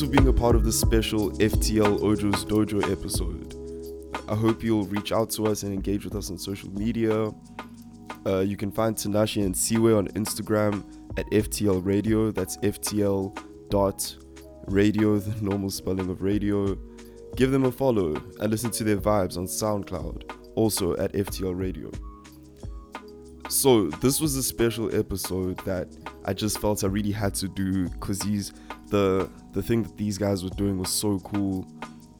Thanks for being a part of this special FTL Ojo's Dojo episode. I hope you'll reach out to us and engage with us on social media. You can find Tinashe and Ciwe on Instagram at FTL Radio. That's FTL.radio, the normal spelling of radio. Give them a follow and listen to their vibes on SoundCloud, also at FTL Radio. So this was a special episode that I just felt I really had to do because the thing that these guys were doing was so cool.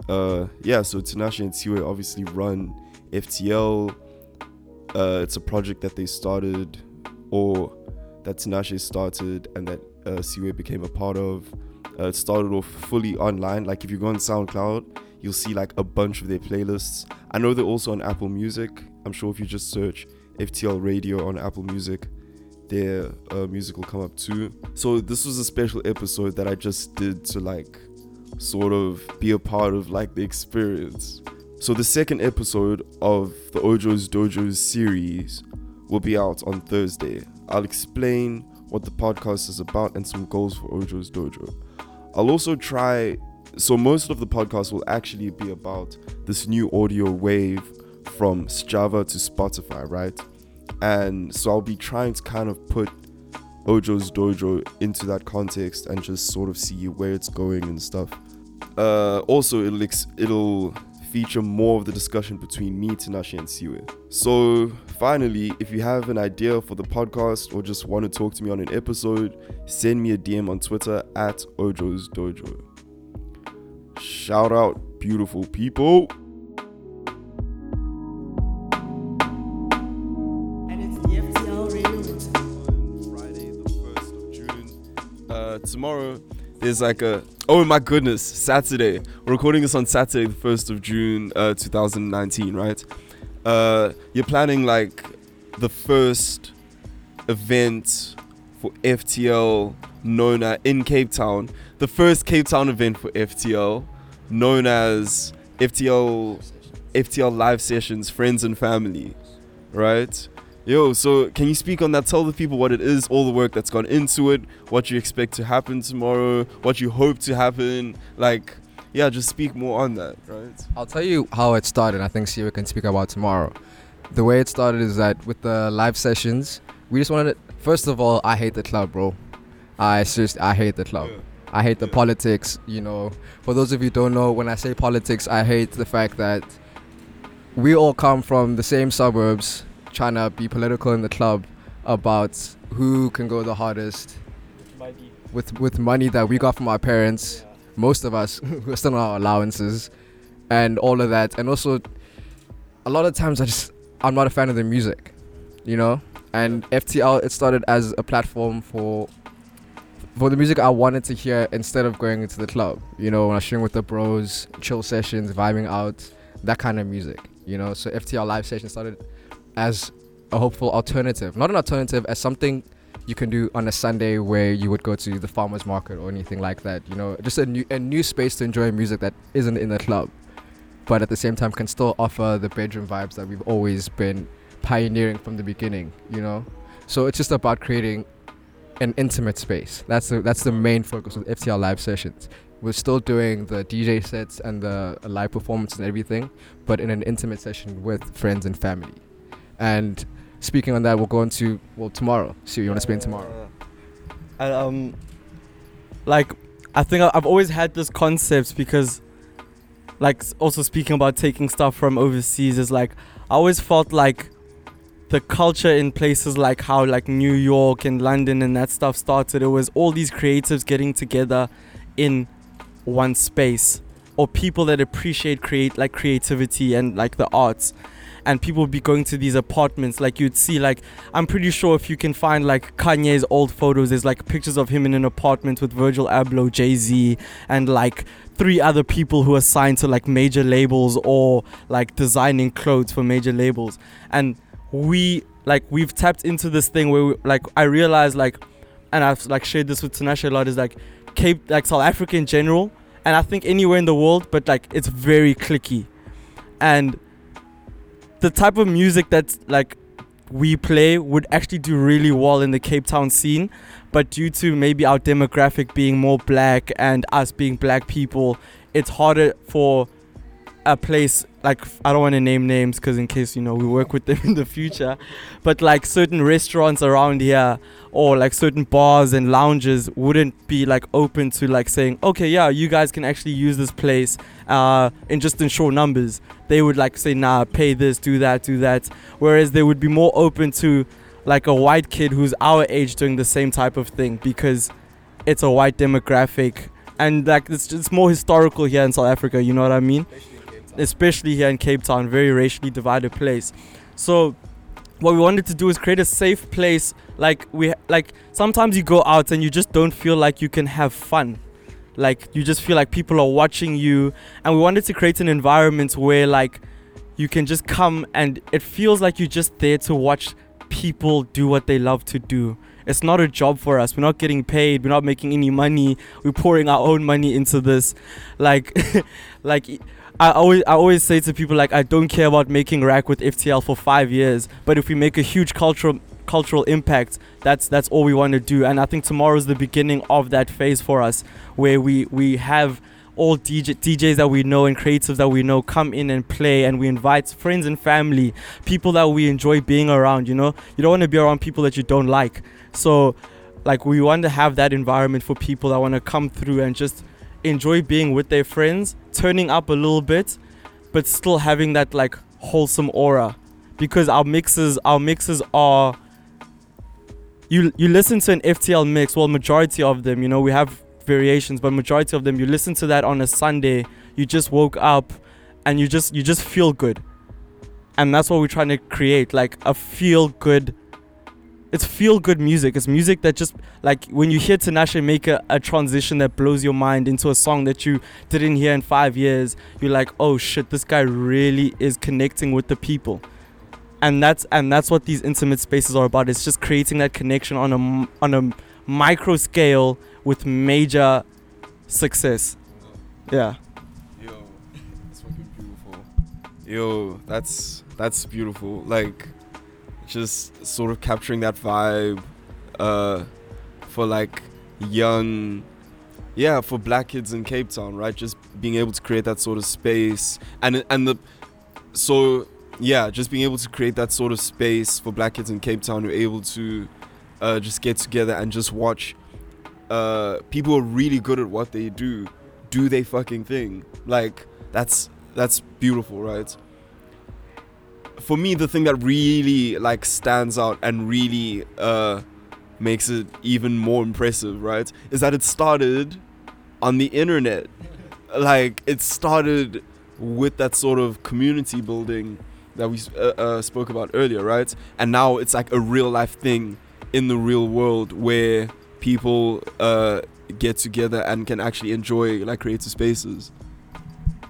So Tinashe and Ciwe obviously run FTL. It's a project that they started, or that Tinashe started and that Ciwe became a part of. It started off fully online. Like if you go on SoundCloud, you'll see like a bunch of their playlists. I know they're also on Apple Music. I'm sure if you just search FTL Radio on Apple Music, their music will come up too. So this was a special episode that I just did to like sort of be a part of like the experience. So the second episode of the Ojo's Dojo series will be out on Thursday. I'll explain what the podcast is about and some goals for Ojo's Dojo. I'll also try, so most of the podcast will actually be about this new audio wave from Chaba to Spotify, right? And so I'll be trying to kind of put Ojo's Dojo into that context and just sort of see where it's going and stuff. Also, it'll feature more of the discussion between me, Tinashe, and Ciwe. So finally, if you have an idea for the podcast or just want to talk to me on an episode, send me a DM on Twitter at Ojo's Dojo. Shout out, beautiful people. And it's the FTL Radio. Friday, the 1st of June. Tomorrow there's like a, oh my goodness, Saturday. We're recording this on Saturday, the 1st of June, 2019, right? You're planning like the first event for FTL Nona in Cape Town. The first Cape Town event for FTL, known as FTL Live Sessions, Friends and Family, right? Yo, so can you speak on that? Tell the people what it is, all the work that's gone into it, what you expect to happen tomorrow, what you hope to happen. Like, yeah, just speak more on that, right? I'll tell you how it started. I think Ciwe can speak about tomorrow. The way it started is that with the live sessions, we just wanted to, first of all, I hate the club, bro. I hate the club. Yeah. I hate the politics, you know. For those of you who don't know, when I say politics, I hate the fact that we all come from the same suburbs, trying to be political in the club about who can go the hardest with money that we got from our parents, yeah. Most of us who are still on our allowances and all of that. And also a lot of times I'm not a fan of the music, you know. And FTL, it started as a platform for the music I wanted to hear instead of going into the club, you know, when I'm shooting with the bros, chill sessions, vibing out, that kind of music, you know. So FTL live session started as a hopeful alternative, not an alternative, as something you can do on a Sunday where you would go to the farmer's market or anything like that, you know, just a new space to enjoy music that isn't in the club, but at the same time can still offer the bedroom vibes that we've always been pioneering from the beginning, you know. So it's just about creating an intimate space. That's the main focus of FTL live sessions. We're still doing the DJ sets and the live performance and everything, but in an intimate session with friends and family. And speaking on that, we'll go into, well, tomorrow. So you want to spend tomorrow? And like, I think I've always had this concept because, like, also speaking about taking stuff from overseas, is like, I always felt like the culture in places like how like New York and London and that stuff started, it was all these creatives getting together in one space, or people that appreciate creativity and like the arts. And people would be going to these apartments, like you'd see, like, I'm pretty sure if you can find like Kanye's old photos, there's like pictures of him in an apartment with Virgil Abloh, Jay-Z, and like 3 other people who are signed to like major labels or like designing clothes for major labels. And we've tapped into this thing where I realized, like, and I've like shared this with Tinashe a lot, is like South Africa in general, and I think anywhere in the world, but like it's very cliquey. And the type of music that's like we play would actually do really well in the Cape Town scene, but due to maybe our demographic being more black and us being black people, it's harder for a place like, I don't want to name names because in case, you know, we work with them in the future, but like certain restaurants around here or like certain bars and lounges wouldn't be like open to like saying, okay, yeah, you guys can actually use this place in short numbers. They would like say, nah, pay this, do that, whereas they would be more open to like a white kid who's our age doing the same type of thing because it's a white demographic and like it's more historical here in South Africa, you know what I mean? Especially here in Cape Town, very racially divided place. So what we wanted to do is create a safe place. Like sometimes you go out and you just don't feel like you can have fun. Like you just feel like people are watching you. And we wanted to create an environment where like you can just come and it feels like you're just there to watch people do what they love to do. It's not a job for us. We're not getting paid. We're not making any money. We're pouring our own money into this. Like, I always say to people, like, I don't care about making rack with FTL for 5 years, but if we make a huge cultural impact, that's all we want to do. And I think tomorrow is the beginning of that phase for us, where we have all DJs that we know and creatives that we know come in and play, and we invite friends and family, people that we enjoy being around, you know? You don't want to be around people that you don't like. So, like, we want to have that environment for people that want to come through and just enjoy being with their friends, turning up a little bit, but still having that like wholesome aura, because our mixes are, you listen to an FTL mix, well, majority of them, you know, we have variations, but majority of them, you listen to that on a Sunday, you just woke up and you just feel good. And that's what we're trying to create, like a feel good. It's feel-good music. It's music that just, like, when you hear Tinashe make a transition that blows your mind into a song that you didn't hear in 5 years, you're like, oh shit, this guy really is connecting with the people. And that's what these intimate spaces are about. It's just creating that connection on a micro scale with major success. Yeah. Yo, that's fucking beautiful. Yo, that's beautiful. Like, just sort of capturing that vibe for like young, yeah, for black kids in Cape Town, right? Just being able to create that sort of space just being able to create that sort of space for black kids in Cape Town who are able to just get together and just watch people who are really good at what they do their fucking thing. Like, that's beautiful, right? For me, the thing that really like stands out and really makes it even more impressive, right, is that it started on the internet. Like, it started with that sort of community building that we spoke about earlier, right? And now it's like a real life thing in the real world where people get together and can actually enjoy like creative spaces.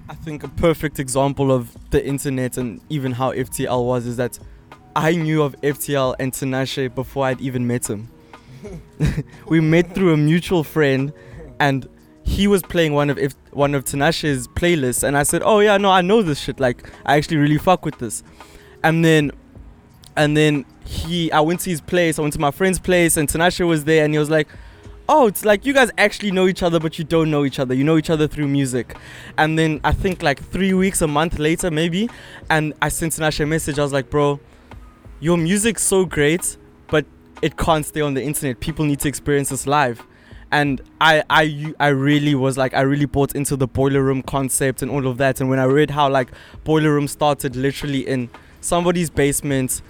I think a perfect example of the internet and even how FTL was is that I knew of FTL and Tinashe before I'd even met him. We met through a mutual friend, and he was playing one of Tinashe's playlists, and I said, oh yeah, no, I know this shit, like I actually really fuck with this. And then I went to his place, I went to my friend's place, and Tinashe was there, and he was like, oh, it's like you guys actually know each other, but you don't know each other. You know each other through music. And then I think like 3 weeks, a month later maybe, and I sent Tinashe a message. I was like, bro, your music's so great, but it can't stay on the internet. People need to experience this live. And I really was like, I really bought into the Boiler Room concept and all of that. And when I read how like Boiler Room started literally in somebody's basement,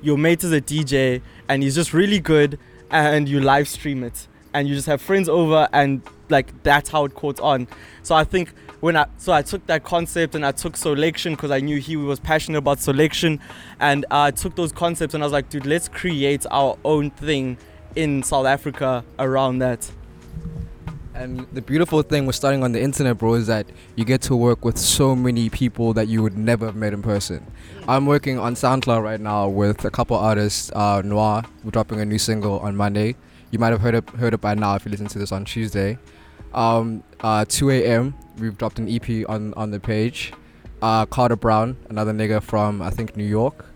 your mate is a DJ and he's just really good, and you live stream it, and you just have friends over, and like that's how it caught on. So I think I took that concept, and I took selection, because I knew he was passionate about selection, and I took those concepts and I was like, dude, let's create our own thing in South Africa around that. And the beautiful thing with starting on the internet, bro, is that you get to work with so many people that you would never have met in person. I'm working on SoundCloud right now with a couple artists, Noir, we're dropping a new single on Monday. You might have heard it by now if you listen to this on Tuesday. 2 a.m, we've dropped an EP on the page. Carter Brown, another nigga from, I think, New York.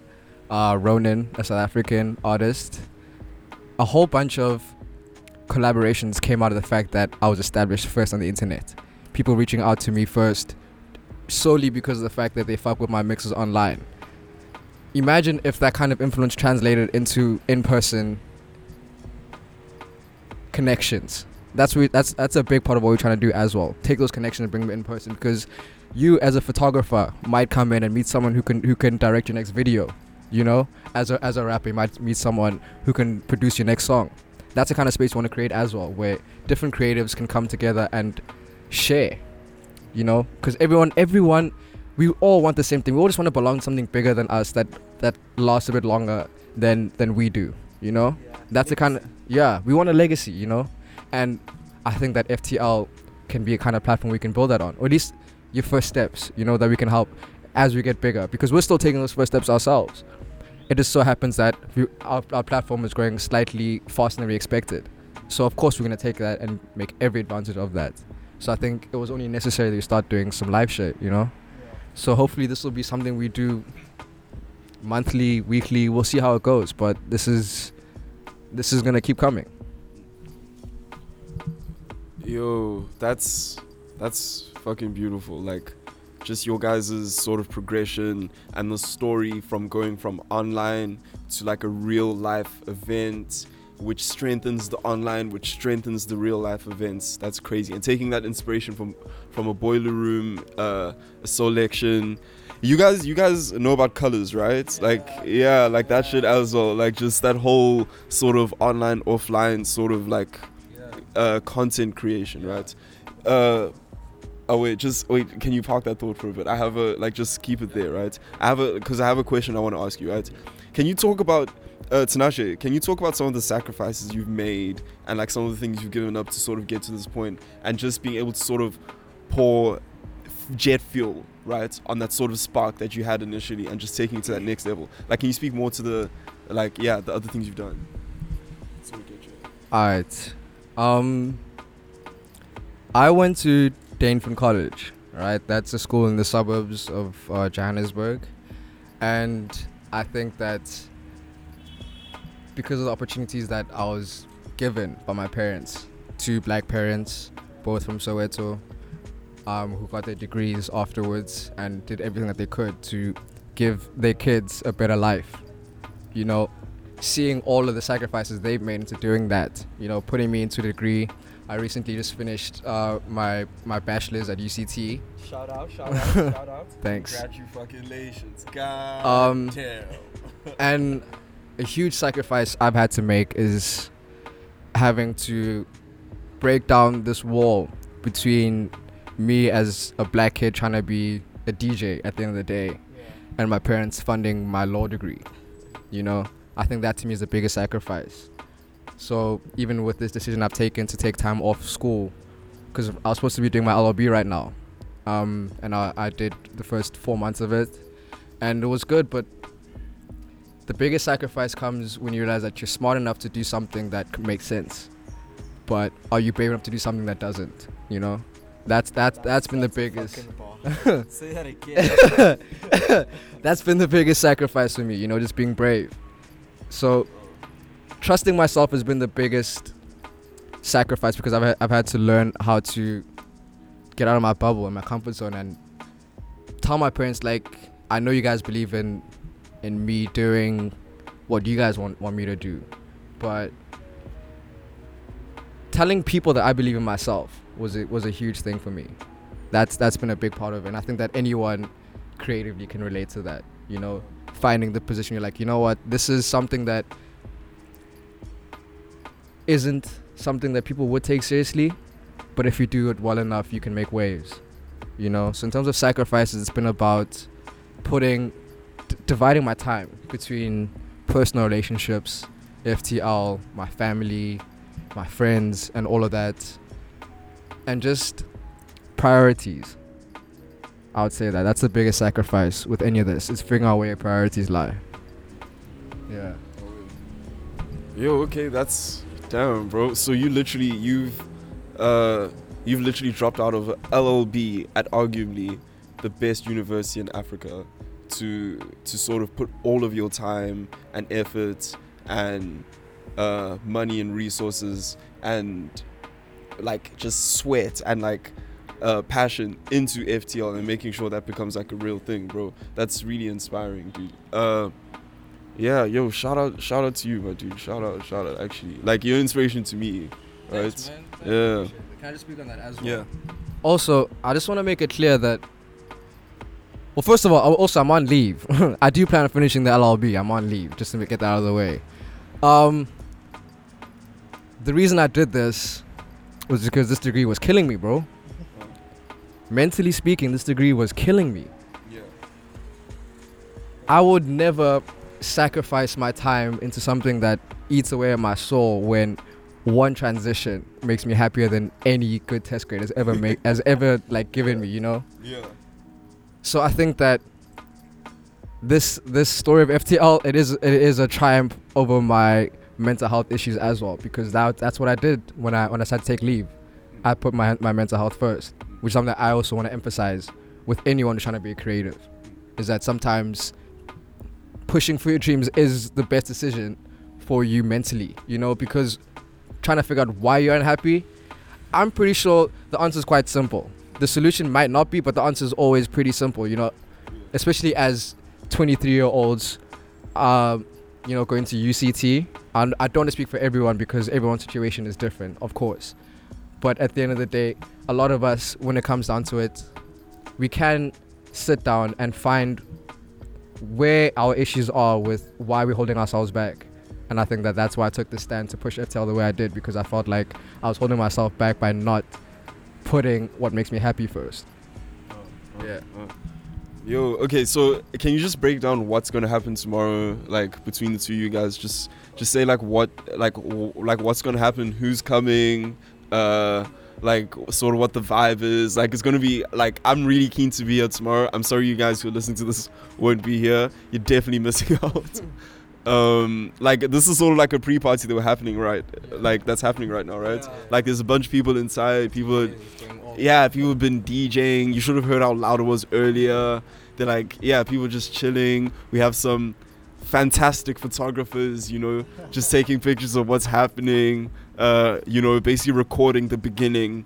Ronin, a South African artist. A whole bunch of collaborations came out of the fact that I was established first on the internet. People reaching out to me first solely because of the fact that they fuck with my mixes online. Imagine if that kind of influence translated into in-person connections. That's a big part of what we're trying to do as well. Take those connections and bring them in person, because you as a photographer might come in and meet someone who can direct your next video. You know, as a rapper, you might meet someone who can produce your next song. That's the kind of space you want to create as well, where different creatives can come together and share. You know, because everyone. We all want the same thing. We all just want to belong to something bigger than us that lasts a bit longer than we do, you know? Yeah, that's the kind of... Yeah, we want a legacy, you know? And I think that FTL can be a kind of platform we can build that on. Or at least your first steps, you know, that we can help as we get bigger. Because we're still taking those first steps ourselves. It just so happens that our platform is growing slightly faster than we expected. So, of course, we're going to take that and make every advantage of that. So I think it was only necessary that we start doing some live shit, you know? So hopefully this will be something we do monthly, weekly. We'll see how it goes, but this is gonna keep coming. Yo, that's fucking beautiful. Like, just your guys' sort of progression and the story from going from online to like a real life event, which strengthens the online, which strengthens the real life events. That's crazy. And taking that inspiration from a Boiler Room, a selection. You guys know about colors, right? Yeah. Like that shit as well. Like just that whole sort of online, offline sort of like content creation, right? Wait, can you park that thought for a bit? I have just keep it there, right? I have a question I want to ask you, right? Can you talk about Tinashe, can you talk about some of the sacrifices you've made and like some of the things you've given up to sort of get to this point, and just being able to sort of pour jet fuel, right, on that sort of spark that you had initially and just taking it to that next level? Like, can you speak more to the other things you've done? Alright. I went to Dainfern College, right? That's a school in the suburbs of Johannesburg. And I think that because of the opportunities that I was given by my parents, two black parents, both from Soweto, who got their degrees afterwards and did everything that they could to give their kids a better life. You know, seeing all of the sacrifices they've made into doing that, you know, putting me into the degree. I recently just finished my bachelor's at UCT. Shout out. Thanks. Congratulations. God damn. And a huge sacrifice I've had to make is having to break down this wall between me as a black kid trying to be a DJ at the end of the day and my parents funding my law degree. You know, I think that to me is the biggest sacrifice. So even with this decision I've taken to take time off school, because I was supposed to be doing my LLB right now, and I did the first 4 months of it, and it was good, but the biggest sacrifice comes when you realize that you're smart enough to do something that makes sense, but are you brave enough to do something that doesn't? You know, that's been the biggest. Say that again. That's been the biggest sacrifice for me. You know, just being brave. So, trusting myself has been the biggest sacrifice, because I've had to learn how to get out of my bubble and my comfort zone and tell my parents, like, I know you guys believe in me doing what you guys want me to do, but telling people that I believe in myself was a huge thing for me. That's been a big part of it, and I think that anyone creatively can relate to that, you know, finding the position you're like, you know what, this is something that isn't something that people would take seriously, but if you do it well enough, you can make waves, you know? So in terms of sacrifices, it's been about dividing my time between personal relationships, FTL, my family, my friends, and all of that, and just priorities. I would say that's the biggest sacrifice with any of this, is figuring out where your priorities lie. Yeah. Yo, okay, that's damn, bro. So you literally you've literally dropped out of LLB at arguably the best university in Africa to sort of put all of your time and effort and money and resources and like just sweat and like passion into FTL and making sure that becomes like a real thing, bro. That's really inspiring, dude. Yeah, yo, shout out to you, my dude. Shout out. Actually, like you're inspiration to me, right? Thanks, man. Yeah. Can I just speak on that as well? Yeah. Also, I just want to make it clear that. Well, first of all, also I'm on leave. I do plan on finishing the LLB. I'm on leave, just to get that out of the way. The reason I did this was because this degree was killing me, bro. Mentally speaking, this degree was killing me. Yeah. I would never sacrifice my time into something that eats away at my soul when one transition makes me happier than any good test grade has ever given me, you know? Yeah. So I think that this story of FTL, it is a triumph over my mental health issues as well, because that's what I did when I started to take leave. I put my mental health first, which is something that I also want to emphasize with anyone who's trying to be creative, is that sometimes pushing for your dreams is the best decision for you mentally, you know, because trying to figure out why you're unhappy, I'm pretty sure the answer is quite simple. The solution might not be, but the answer is always pretty simple, you know, especially as 23-year-olds, you know, going to UCT. And I don't want to speak for everyone because everyone's situation is different, of course. But at the end of the day, a lot of us, when it comes down to it, we can sit down and find where our issues are with why we're holding ourselves back. And I think that that's why I took the stand to push FTL the way I did, because I felt like I was holding myself back by not putting what makes me happy first. Yo, okay, so can you just break down what's going to happen tomorrow, like between the two of you guys? Just say like what, like what's going to happen, who's coming, like sort of what the vibe is. Like it's going to be like, I'm really keen to be here tomorrow. I'm sorry you guys who are listening to this won't be here. You're definitely missing out. Like this is sort of like a pre-party that we're happening, right? Yeah. Like that's happening right now, right? Yeah, yeah. Like there's a bunch of people inside. People have been DJing. You should have heard how loud it was earlier. They're like, yeah, people just chilling. We have some fantastic photographers, you know, just taking pictures of what's happening. You know, basically recording the beginning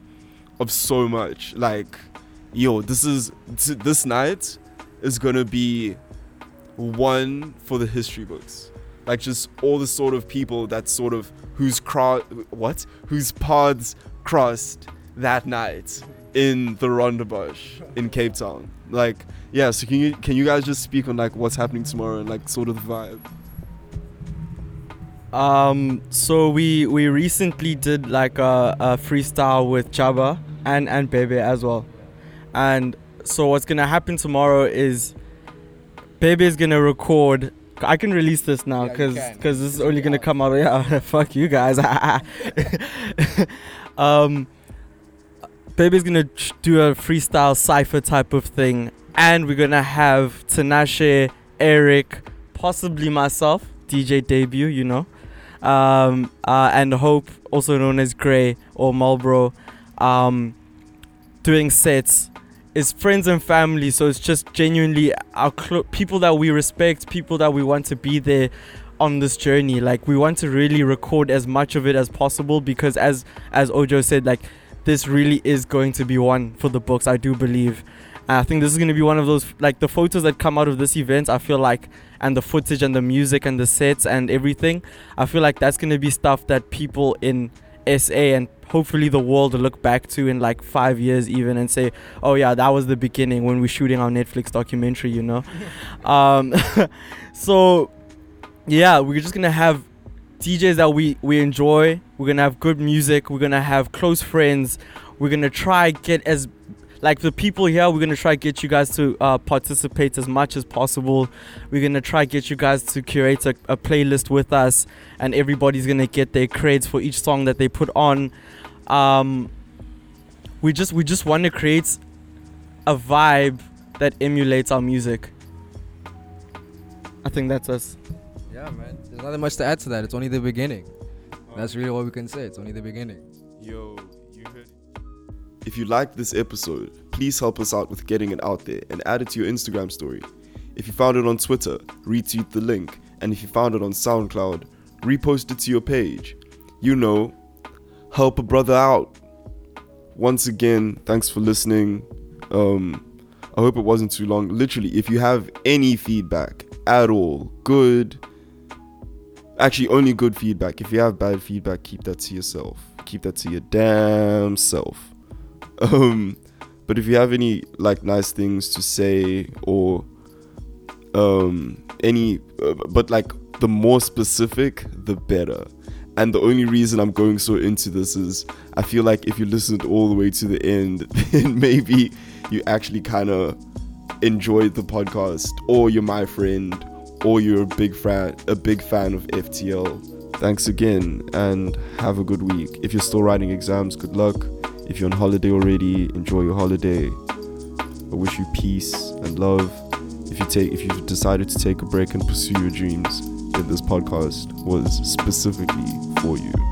of so much. Like, yo, this night is gonna be one for the history books, like just all the sort of people that sort of whose paths crossed that night in the Rondebosch in Cape Town. Like, yeah. So can you guys just speak on like what's happening tomorrow and like sort of the vibe? So we recently did like a freestyle with Chaba and Bebe as well, and so what's gonna happen tomorrow is. Bebe is going to record. I can release this now because this is only going to come out. Yeah, fuck you guys. Bebe is going to do a freestyle cypher type of thing. And we're going to have Tinashe, Eric, possibly myself, DJ debut, you know. And Hope, also known as Grey or Marlboro, doing sets. It's friends and family, so it's just genuinely our people that we respect, people that we want to be there on this journey. Like, we want to really record as much of it as possible because as Ojo said, like, this really is going to be one for the books, I do believe. I think this is going to be one of those, like, the photos that come out of this event, I feel like, and the footage and the music and the sets and everything, I feel like that's going to be stuff that people in SA and hopefully the world will look back to in like 5 years even and say, oh yeah, that was the beginning when we're shooting our Netflix documentary, you know. So yeah, we're just gonna have DJs that we enjoy, we're gonna have good music, we're gonna have close friends, we're gonna try get as like the people here, we're gonna try get you guys to participate as much as possible. We're gonna try get you guys to curate a playlist with us, and everybody's gonna get their credits for each song that they put on. We just want to create a vibe that emulates our music. I think that's us. Yeah, man. There's nothing much to add to that. It's only the beginning. That's really what we can say. It's only the beginning. Yo, you heard. If you liked this episode, please help us out with getting it out there and add it to your Instagram story. If you found it on Twitter, retweet the link. And if you found it on SoundCloud, repost it to your page. You know, help a brother out. Once again, thanks for listening. I hope it wasn't too long. Literally, if you have any feedback at all, good, actually only good feedback. If you have bad feedback, keep that to yourself. Keep that to your damn self. But if you have any like nice things to say or but like the more specific, the better. And the only reason I'm going so into this is I feel like if you listened all the way to the end, then maybe you actually kind of enjoyed the podcast, or you're my friend, or you're a big fan of FTL. Thanks again, and have a good week. If you're still writing exams, good luck. If you're on holiday already, enjoy your holiday. I wish you peace and love. If you've decided to take a break and pursue your dreams, then this podcast was specifically for you.